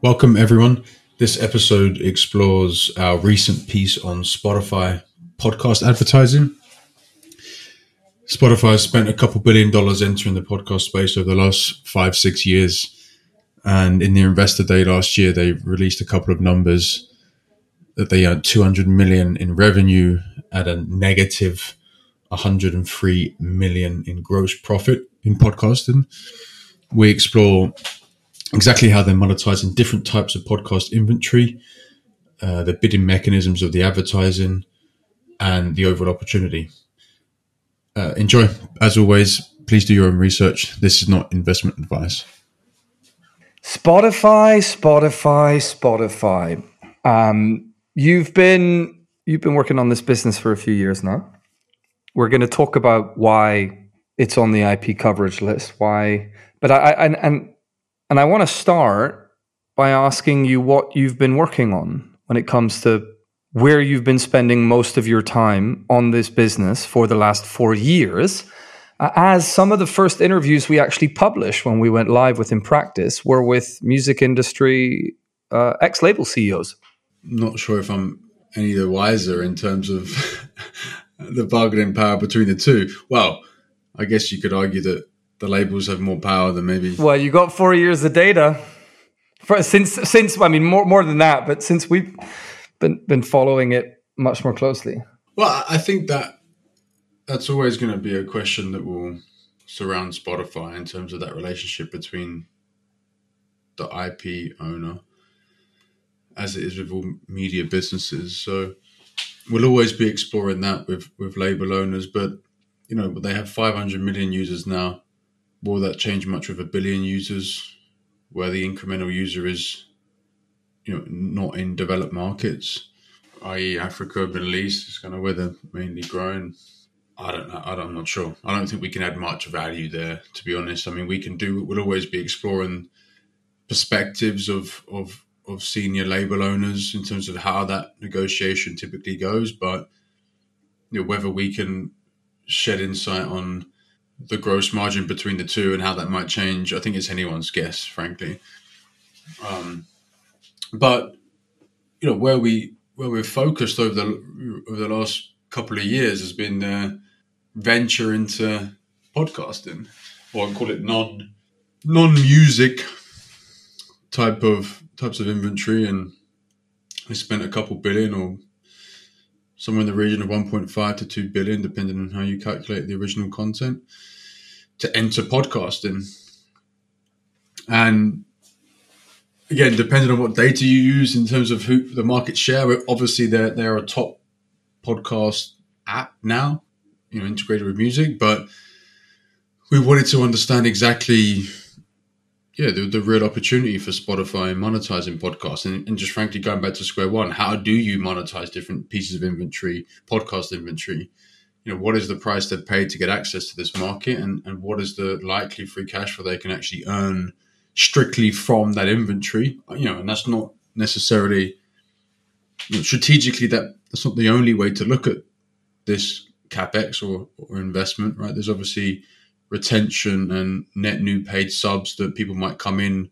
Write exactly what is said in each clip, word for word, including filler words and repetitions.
Welcome, everyone. This episode explores our recent piece on Spotify podcast advertising. Spotify has spent a couple billion dollars entering the podcast space over the last five, six years. And in the investor day last year, they released a couple of numbers that they earned two hundred million in revenue at a negative one hundred three million in gross profit in podcasting. We explore exactly how they're monetizing different types of podcast inventory, uh, the bidding mechanisms of the advertising, and the overall opportunity. Uh, enjoy. As always, please do your own research. This is not investment advice. Spotify, Spotify, Spotify. Um, you've been you've been working on this business for a few years now. We're going to talk about why it's on the I P coverage list. Why, but I, I and. and And I want to start by asking you what you've been working on when it comes to where you've been spending most of your time on this business for the last four years, uh, as some of the first interviews we actually published when we went live with In Practice were with music industry uh, ex-label C E Os. Not sure if I'm any the wiser in terms of the bargaining power between the two. Well, I guess you could argue that the labels have more power than maybe. Well, you got four years of data for, since, since I mean, more more than that, but since we've been been following it much more closely. Well, I think that that's always going to be a question that will surround Spotify in terms of that relationship between the I P owner, as it is with all media businesses. So we'll always be exploring that with, with label owners, but, you know, they have five hundred million users now. Will that change much with a billion users, where the incremental user is, you know, not in developed markets, that is. Africa, Middle East is kind of where they're mainly growing? I don't know. I don't, I'm not sure. I don't think we can add much value there, to be honest. I mean, we can do, we'll always be exploring perspectives of, of, of senior label owners in terms of how that negotiation typically goes, but, you know, whether we can shed insight on the gross margin between the two and how that might change, I think it's anyone's guess, frankly. Um, but, you know, where we, where we're focused over the, over the last couple of years has been the venture into podcasting, or I call it non, non-music type of, types of inventory. And we spent a couple billion, or somewhere in the region of one point five to two billion, depending on how you calculate the original content, to enter podcasting. And again, depending on what data you use in terms of who the market share, obviously they're, they're a top podcast app now, you know, integrated with music, but we wanted to understand exactly, yeah, the, the real opportunity for Spotify in monetizing podcasts. And, and just frankly, going back to square one, how do you monetize different pieces of inventory, podcast inventory? You know, what is the price they've paid to get access to this market, and, and what is the likely free cash flow they can actually earn strictly from that inventory? You know, and that's not necessarily, you know, strategically, that that's not the only way to look at this CapEx or, or investment, right? There's obviously retention and net new paid subs that people might come in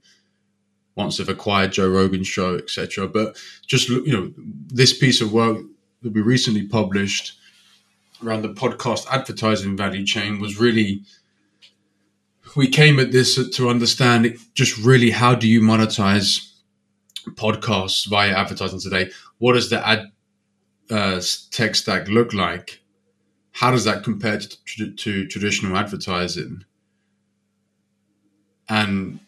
once they've acquired Joe Rogan's show, et cetera. But just, you know, this piece of work that we recently published around the podcast advertising value chain was really, we came at this to understand just really how do you monetize podcasts via advertising today? What does the ad uh, tech stack look like? How does that compare to, to traditional advertising? And,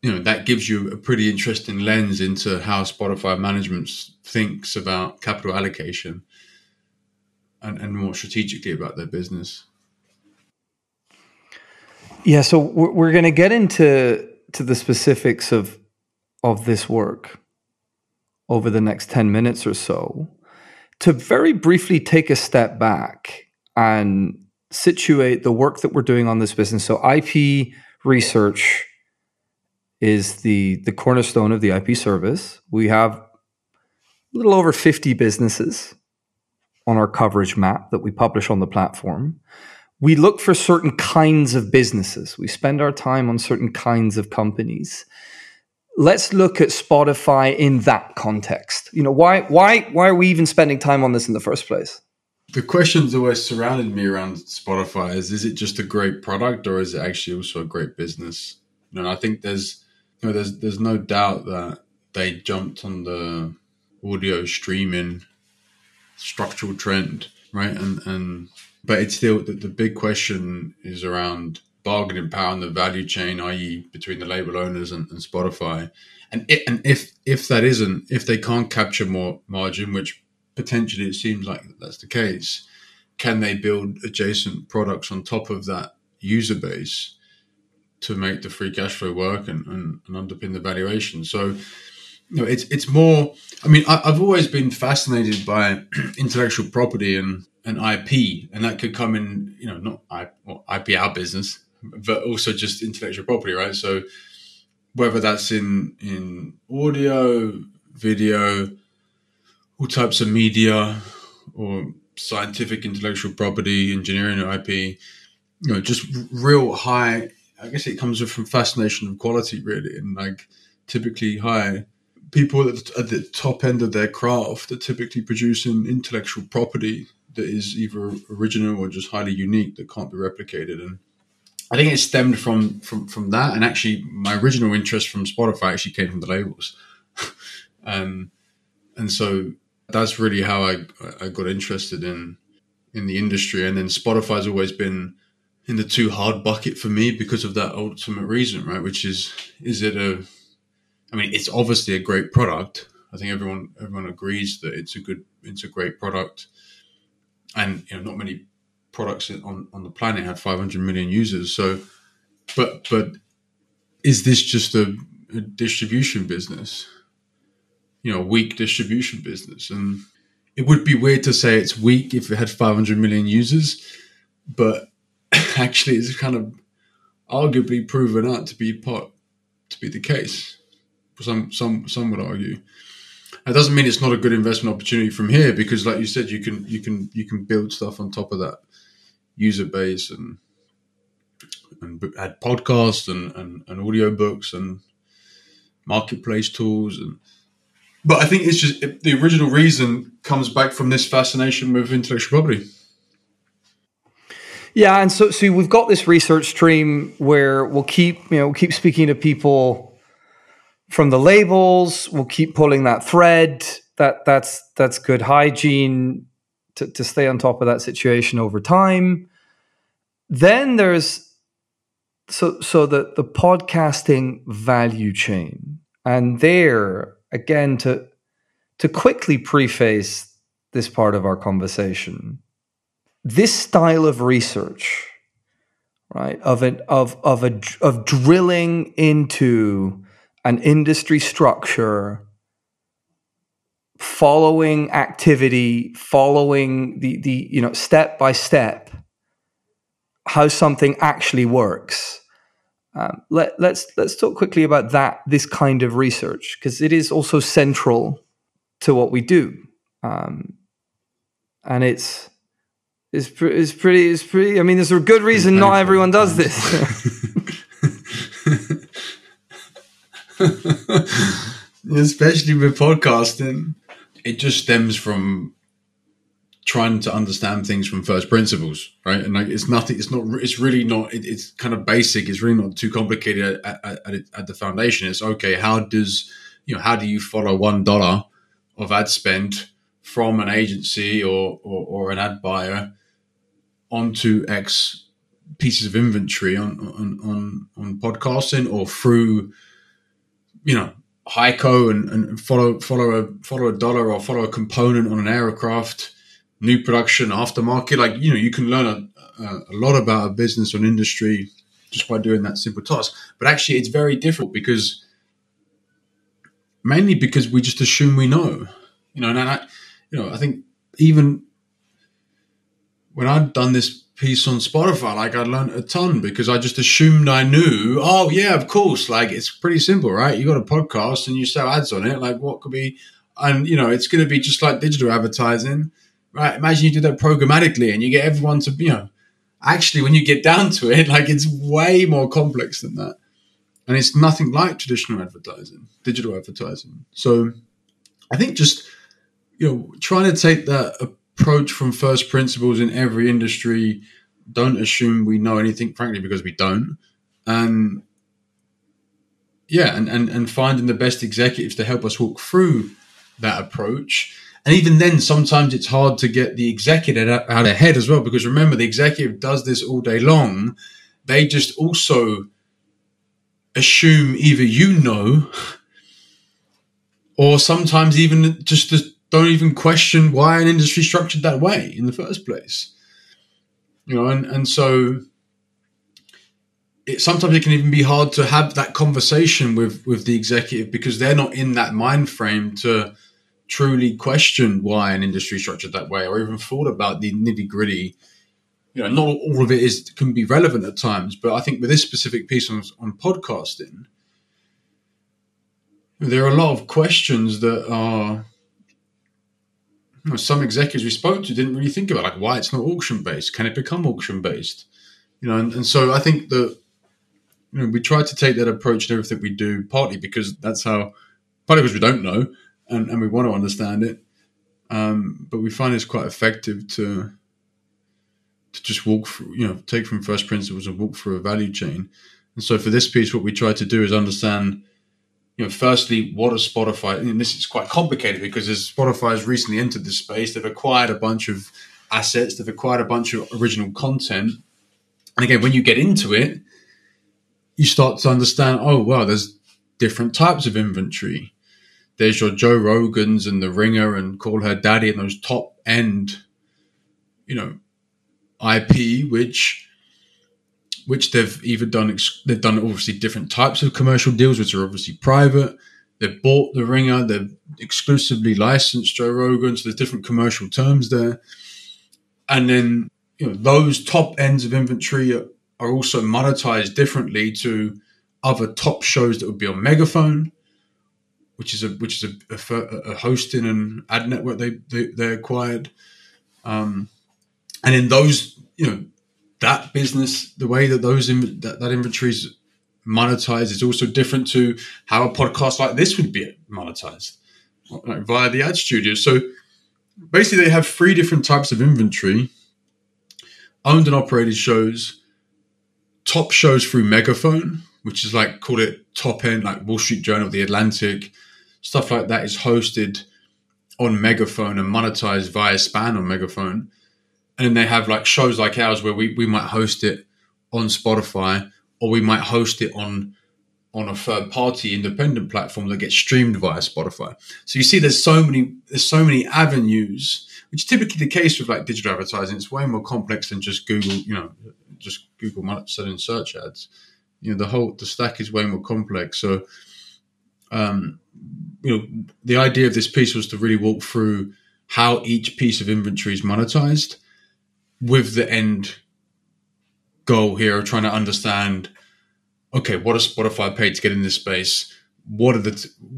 you know, that gives you a pretty interesting lens into how Spotify management thinks about capital allocation. And, and more strategically about their business. Yeah, so we're, we're going to get into to the specifics of of this work over the next ten minutes or so. To very briefly take a step back, and situate the work that we're doing on this business. So I P research is the, the cornerstone of the I P service. We have a little over fifty businesses on our coverage map that we publish on the platform. We look for certain kinds of businesses. We spend our time on certain kinds of companies. Let's look at Spotify in that context. You know, why, why, why are we even spending time on this in the first place? The questions always surrounded me around Spotify is, is it just a great product or is it actually also a great business? You know, I think there's, you know, there's, there's no doubt that they jumped on the audio streaming structural trend, right? And, and, but it's still the, the big question is around bargaining power in the value chain, that is between the label owners and, and Spotify. And it, and if, if that isn't, if they can't capture more margin, which potentially it seems like that's the case, can they build adjacent products on top of that user base to make the free cash flow work and, and, and underpin the valuation? So, you know, it's it's more, I mean, I, I've always been fascinated by intellectual property and, and I P, and that could come in, you know, not I, well, I P, our business, but also just intellectual property, right? So whether that's in, in audio, video, all types of media or scientific intellectual property, engineering or I P, you know, just real high, I guess it comes from fascination of quality, really, and like typically high. People at the top end of their craft are typically producing intellectual property that is either original or just highly unique that can't be replicated. And I think it stemmed from from, from that. And actually, my original interest from Spotify actually came from the labels. um, and so that's really how I, I got interested in in the industry. And then Spotify's always been in the too hard bucket for me because of that ultimate reason, right? Which is, is it a, I mean, it's obviously a great product. I think everyone, everyone agrees that it's a good, it's a great product. And, you know, not many products on, on the planet have five hundred million users. So, but, but is this just a, a distribution business, you know, weak distribution business? And it would be weird to say it's weak if it had five hundred million users, but actually it's kind of arguably proven out to be part, to be the case. Some, some, some would argue. That doesn't mean it's not a good investment opportunity from here, because like you said, you can, you can, you can build stuff on top of that user base and, and add podcasts and, and, and audio books and marketplace tools. And, but I think it's just it, the original reason comes back from this fascination with intellectual property. Yeah, and so so we've got this research stream where we'll keep, you know, we'll keep speaking to people from the labels. We'll keep pulling that thread. That that's that's good hygiene to, to stay on top of that situation over time. Then there's so so the the podcasting value chain, and there again to to quickly preface this part of our conversation. This style of research, right, of an of of a of drilling into an industry structure, following activity, following the the you know step by step how something actually works. Um, let let's let's talk quickly about that. This kind of research, because it is also central to what we do, um, and it's. It's, pre- it's pretty, it's pretty, I mean, there's a good reason not everyone does this. Especially with podcasting. It just stems from trying to understand things from first principles, right? And like, it's nothing, it's not, it's really not, it, it's kind of basic. It's really not too complicated at, at, at the foundation. It's okay. How does, you know, how do you follow one dollar of ad spend from an agency or, or, or an ad buyer onto X pieces of inventory on, on, on, on podcasting or through, you know, Heiko and, and follow, follow a, follow a dollar or follow a component on an aircraft, new production, aftermarket. Like, you know, you can learn a, a lot about a business or an industry just by doing that simple task, but actually it's very difficult because mainly because we just assume we know, you know, and I, You know, I think even when I'd done this piece on Spotify, like I learned a ton because I just assumed I knew, oh yeah, of course. Like it's pretty simple, right? You got a podcast and you sell ads on it. Like what could be, and you know, it's going to be just like digital advertising, right? Imagine you do that programmatically and you get everyone to, you know, actually when you get down to it, like it's way more complex than that. And it's nothing like traditional advertising, digital advertising. So I think just, you know, trying to take that approach from first principles in every industry, don't assume we know anything, frankly, because we don't. And yeah, and, and, and finding the best executives to help us walk through that approach. And even then, sometimes it's hard to get the executive out ahead as well, because remember, the executive does this all day long. They just also assume either you know, or sometimes even just the, don't even question why an industry structured that way in the first place, you know. And, and so it, sometimes it can even be hard to have that conversation with, with the executive because they're not in that mind frame to truly question why an industry structured that way, or even thought about the nitty gritty. You know, not all of it is can be relevant at times, but I think with this specific piece on, on podcasting, there are a lot of questions that are, you know, some executives we spoke to didn't really think about, like why it's not auction-based. Can it become auction-based? You know, and, and so I think that, you know, we try to take that approach in everything we do, partly because that's how, partly because we don't know and, and we want to understand it. Um, but we find it's quite effective to to just walk through, you know, take from first principles and walk through a value chain. And so for this piece, what we try to do is understand, you know, firstly, what is Spotify? And this is quite complicated because as Spotify has recently entered this space, they've acquired a bunch of assets, they've acquired a bunch of original content. And again, when you get into it, you start to understand, oh, wow, there's different types of inventory. There's your Joe Rogans and the Ringer and Call Her Daddy and those top end, you know, I P, which which they've either done, they've done obviously different types of commercial deals, which are obviously private. They've bought the Ringer, they've exclusively licensed Joe Rogan, so there's different commercial terms there. And then, you know, those top ends of inventory are, are also monetized differently to other top shows that would be on Megaphone, which is a which is a, a, a hosting and ad network they they, they acquired. Um, And in those, you know, that business, the way that those in, that, that inventory is monetized is also different to how a podcast like this would be monetized, like via the ad studio. So basically, they have three different types of inventory: owned and operated shows, top shows through Megaphone, which is like call it top end, like Wall Street Journal, the Atlantic, stuff like that is hosted on Megaphone and monetized via Span on Megaphone. And then they have like shows like ours where we, we might host it on Spotify, or we might host it on on a third party independent platform that gets streamed via Spotify. So you see, there's so many there's so many avenues, which is typically the case with like digital advertising. It's way more complex than just Google, you know, just Google selling search ads. You know, the whole the stack is way more complex. So, um, you know, the idea of this piece was to really walk through how each piece of inventory is monetized, with the end goal here of trying to understand, okay, what is Spotify paid to get in this space? What are the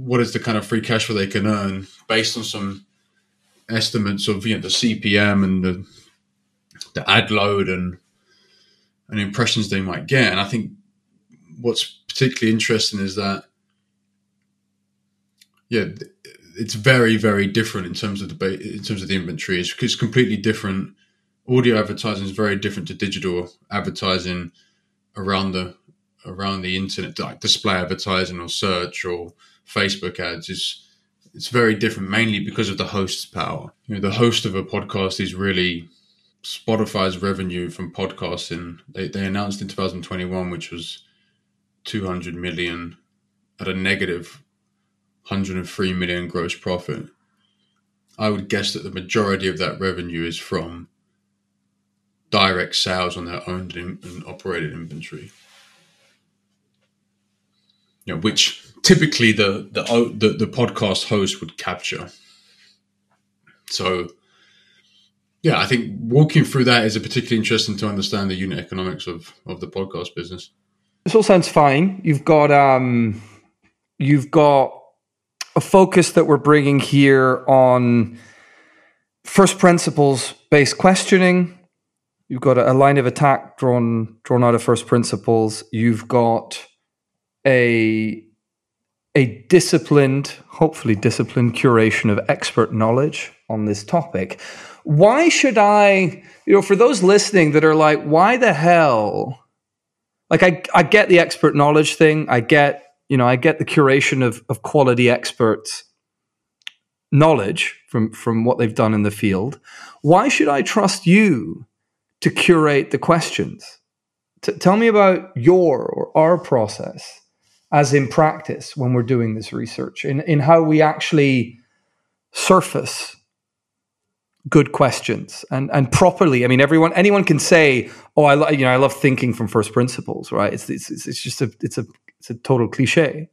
what is the kind of free cash flow they can earn based on some estimates of, you know, the C P M and the the ad load and and impressions they might get? And I think what's particularly interesting is that, yeah, it's very very different in terms of the in terms of the inventory. It's, it's completely different. Audio advertising is very different to digital advertising around the around the internet, like display advertising or search or Facebook ads. Is it's very different, mainly because of the host's power. You know, the host of a podcast is really Spotify's revenue from podcasting. They they announced in two thousand twenty-one, which was two hundred million at a negative one hundred three million gross profit. I would guess that the majority of that revenue is from direct sales on their owned and operated inventory, you know, which typically the, the the the podcast host would capture. So yeah, I think walking through that is a particularly interesting to understand the unit economics of, of the podcast business. This all sounds fine. You've got um, you've got a focus that we're bringing here on first principles based questioning. You've got a line of attack drawn drawn out of first principles. You've got a a disciplined, hopefully disciplined curation of expert knowledge on this topic. Why should I, you know, for those listening that are like, why the hell? Like I, I get the expert knowledge thing. I get, you know, I get the curation of, of quality expert knowledge from, from what they've done in the field. Why should I trust you to curate the questions? T- tell me about your or our process as in practice when we're doing this research, in, in how we actually surface good questions and, and properly. I mean, everyone, anyone can say, "Oh, I lo- you know, I love thinking from first principles," right? It's it's it's just a it's a it's a total cliche.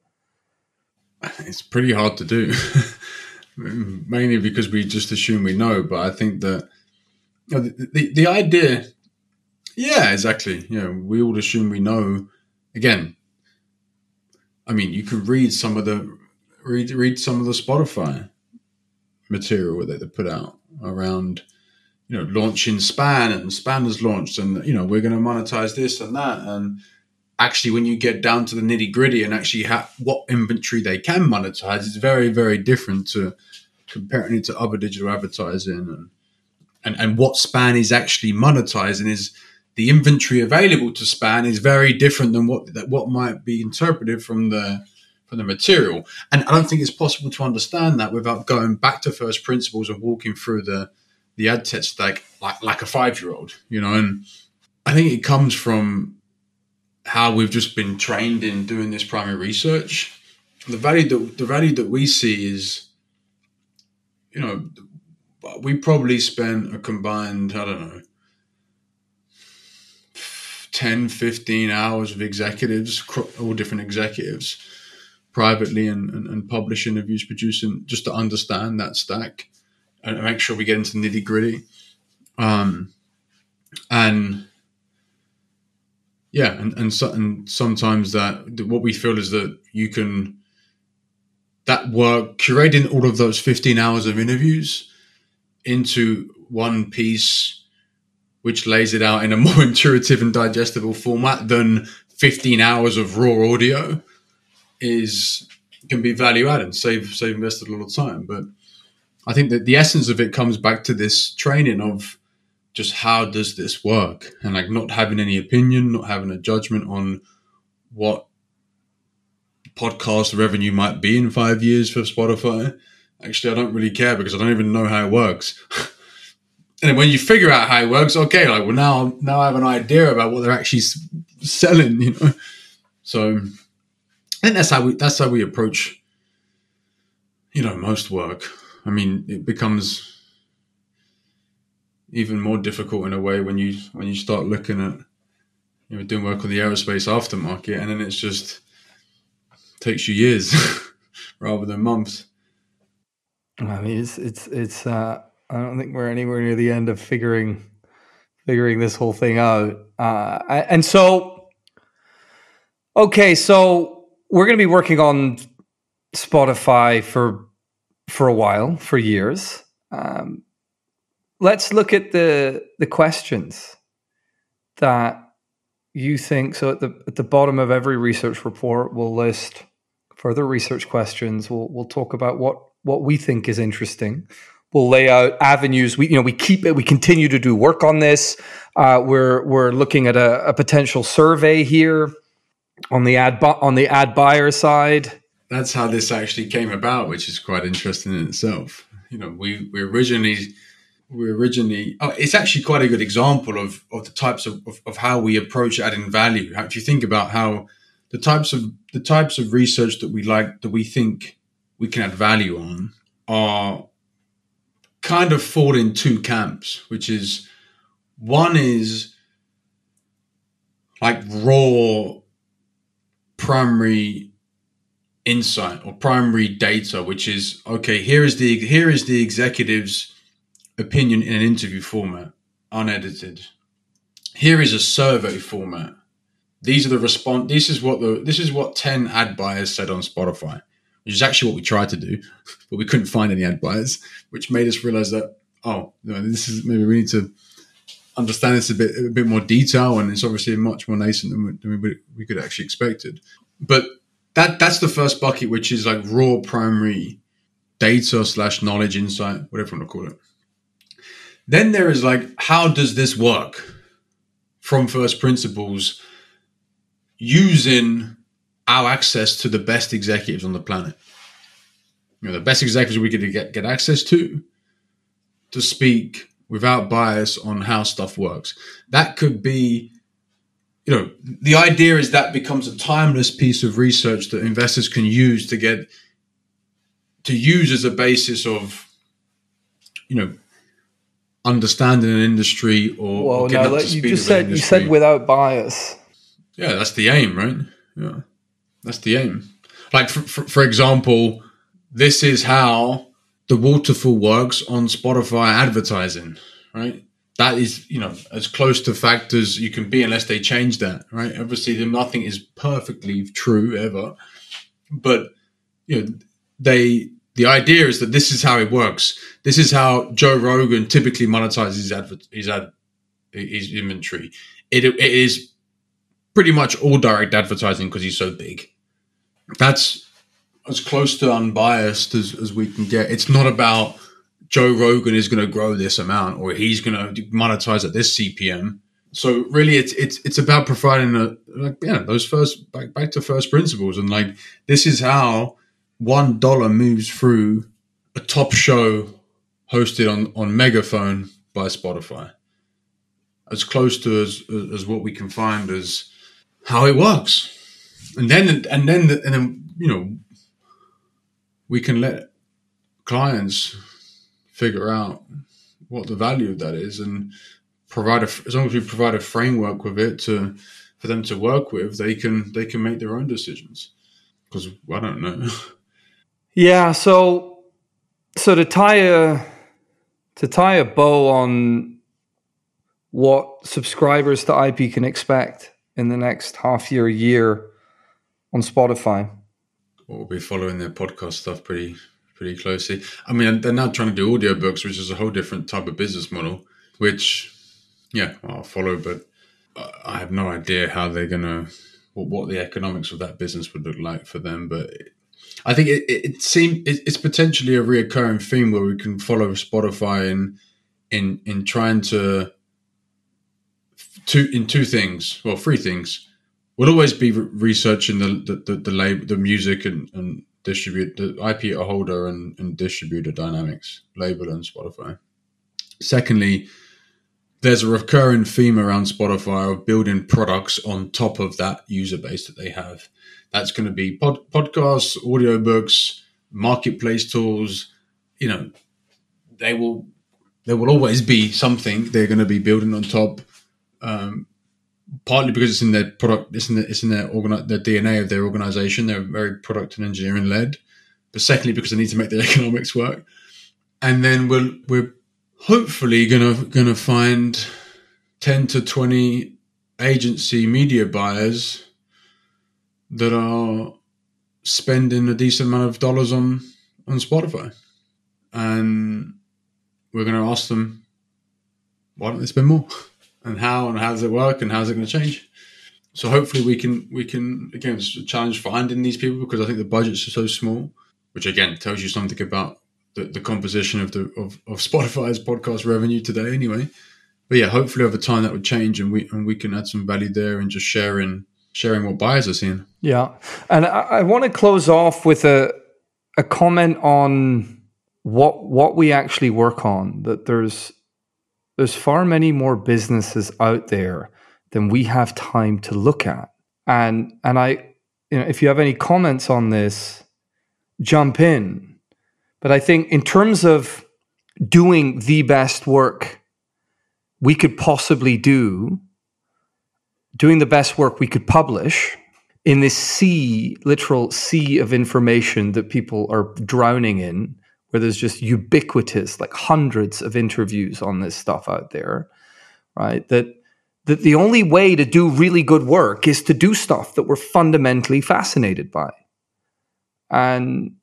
It's pretty hard to do, mainly because we just assume we know. But I think that you know, the, the the idea, yeah, exactly. You know, we all assume we know. Again, I mean, you can read some of the read read some of the Spotify material that they put out around, you know, launching Span, and Span has launched, and, you know, we're going to monetize this and that. And actually, when you get down to the nitty gritty and actually ha- what inventory they can monetize, it's very, very different to comparing it to other digital advertising. And, and, and what Span is actually monetizing is the inventory available to Span is very different than what that what might be interpreted from the from the material. And I don't think it's possible to understand that without going back to first principles and walking through the, the ad tech stack like, like a five-year-old, you know. And I think it comes from how we've just been trained in doing this primary research. The value that, the value that we see is, you know, we probably spent a combined, I don't know, ten, fifteen hours of executives, all different executives, privately and, and, and publishing reviews, producing, just to understand that stack and make sure we get into the nitty gritty. Um, and yeah, and, and, so, and sometimes that what we feel is that you can, that work, curating all of those fifteen hours of interviews into one piece, which lays it out in a more intuitive and digestible format than fifteen hours of raw audio, is can be value added, save save invested a lot of time. But I think that the essence of it comes back to this training of just how does this work, and like not having any opinion, not having a judgment on what podcast revenue might be in five years for Spotify. Actually, I don't really care because I don't even know how it works. And when you figure out how it works, okay, like well now now I have an idea about what they're actually selling, you know. So. I think that's how we that's how we approach, you know, most work. I mean, it becomes even more difficult in a way when you when you start looking at, you know, doing work on the aerospace aftermarket, and then it's just takes you years rather than months. I mean, it's it's it's. Uh, I don't think we're anywhere near the end of figuring figuring this whole thing out, uh, and so okay, so. We're going to be working on Spotify for for a while, for years. Um, let's look at the the questions that you think. So at the at the bottom of every research report, we'll list further research questions. We'll we'll talk about what what we think is interesting. We'll lay out avenues. We you know we keep it. We continue to do work on this. Uh, we're we're looking at a, a potential survey here. On the ad bu- on the ad buyer side, that's how this actually came about, which is quite interesting in itself. You know, we we originally we originally oh, it's actually quite a good example of of the types of, of, of how we approach adding value. If you think about how the types of the types of research that we like that we think we can add value on are kind of fall in two camps, which is one is like raw primary insight or primary data, which is okay, here is the here is the executive's opinion in an interview format, unedited. Here is a survey format. These are the response. This is what the this is what ten ad buyers said on Spotify, which is actually what we tried to do, but we couldn't find any ad buyers, which made us realize that oh, no, this is maybe we need to understand this a bit a bit more detail, and it's obviously much more nascent than we, than we, we could actually expected. But that that's the first bucket, which is like raw primary data slash knowledge, insight, whatever you want to call it. Then there is like, how does this work? From first principles, using our access to the best executives on the planet. You know, the best executives we could get, get access to, to speak without bias on how stuff works. That could be, you know, the idea is that becomes a timeless piece of research that investors can use to get, to use as a basis of, you know, understanding an industry or, well, or getting no, up to speed you just with said, an industry. You said without bias. Yeah, that's the aim, right? Yeah, that's the aim. Like, for, for, for example, this is how the waterfall works on Spotify advertising, right? That is, you know, as close to fact as you can be unless they change that, right? Obviously, nothing is perfectly true ever. But, you know, they... the idea is that this is how it works. This is how Joe Rogan typically monetizes his adver- his, ad- his inventory. It, it is pretty much all direct advertising because he's so big. That's as close to unbiased as, as we can get. It's not about Joe Rogan is going to grow this amount or he's going to monetize at this C P M. So really, it's it's it's about providing a, like, yeah, those first back back to first principles, and like this is how One dollar moves through a top show hosted on, on Megaphone by Spotify. As close to as, as what we can find as how it works, and then and then and then you know we can let clients figure out what the value of that is, and provide a, as long as we provide a framework with it to for them to work with, they can they can make their own decisions. Because I don't know. Yeah, so so to tie a to tie a bow on what subscribers to I P can expect in the next half year, year on Spotify. We'll be following their podcast stuff pretty pretty closely. I mean, they're now trying to do audiobooks, which is a whole different type of business model. Which, yeah, I'll follow, but I have no idea how they're gonna. What the economics of that business would look like for them, but I think it, it, it seems it, it's potentially a reoccurring theme where we can follow Spotify in in in trying to two in two things, well, three things. We'll always be re- researching the the the, the, lab, the music and, and distribute the I P holder and, and distributor dynamics, label and Spotify. Secondly, there's a recurring theme around Spotify of building products on top of that user base that they have. That's going to be pod- podcasts, audiobooks, marketplace tools. You know, they will there will always be something they're going to be building on top. Um, partly because it's in their product, it's in their, it's in their, organi- their D N A of their organization. They're very product and engineering led. But secondly, because they need to make their economics work, and then we'll we're hopefully gonna gonna find ten to twenty agency media buyers that are spending a decent amount of dollars on, on Spotify, and we're gonna ask them, why don't they spend more, and how, and how does it work, and how's it gonna change? So hopefully we can we can again, it's a challenge finding these people because I think the budgets are so small, which again tells you something about The, the composition of the of, of Spotify's podcast revenue today, anyway. But yeah, hopefully over time that would change, and we and we can add some value there, and just sharing sharing what buyers are seeing. Yeah, and I, I want to close off with a a comment on what what we actually work on. That there's there's far many more businesses out there than we have time to look at, and and I, you know, if you have any comments on this, jump in. But I think in terms of doing the best work we could possibly do, doing the best work we could publish in this sea, literal sea of information that people are drowning in, where there's just ubiquitous, like hundreds of interviews on this stuff out there, right? That that the only way to do really good work is to do stuff that we're fundamentally fascinated by. And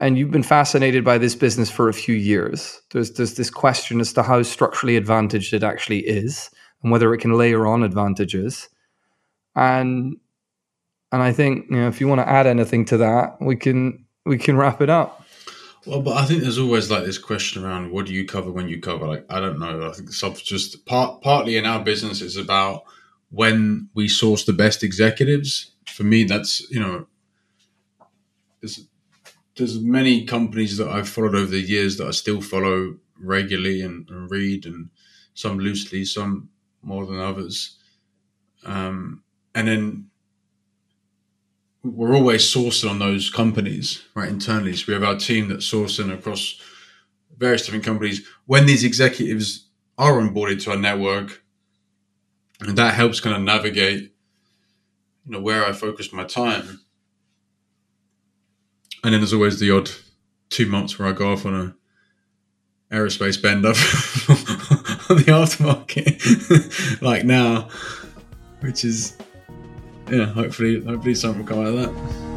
and you've been fascinated by this business for a few years. There's there's this question as to how structurally advantaged it actually is and whether it can layer on advantages. And and I think, you know, if you want to add anything to that, we can we can wrap it up. Well, but I think there's always like this question around what do you cover when you cover? Like, I don't know. I think sub just part partly in our business is about when we source the best executives. For me, that's, you know, there's, there's many companies that I've followed over the years that I still follow regularly and, and read, and some loosely, some more than others. Um, and then we're always sourcing on those companies, right, internally. So we have our team that's sourcing across various different companies. When these executives are onboarded to our network, and that helps kind of navigate, you know, where I focus my time. And then there's always the odd two months where I go off on a aerospace bender on the aftermarket, like now, which is, yeah, hopefully, hopefully something will come out of that.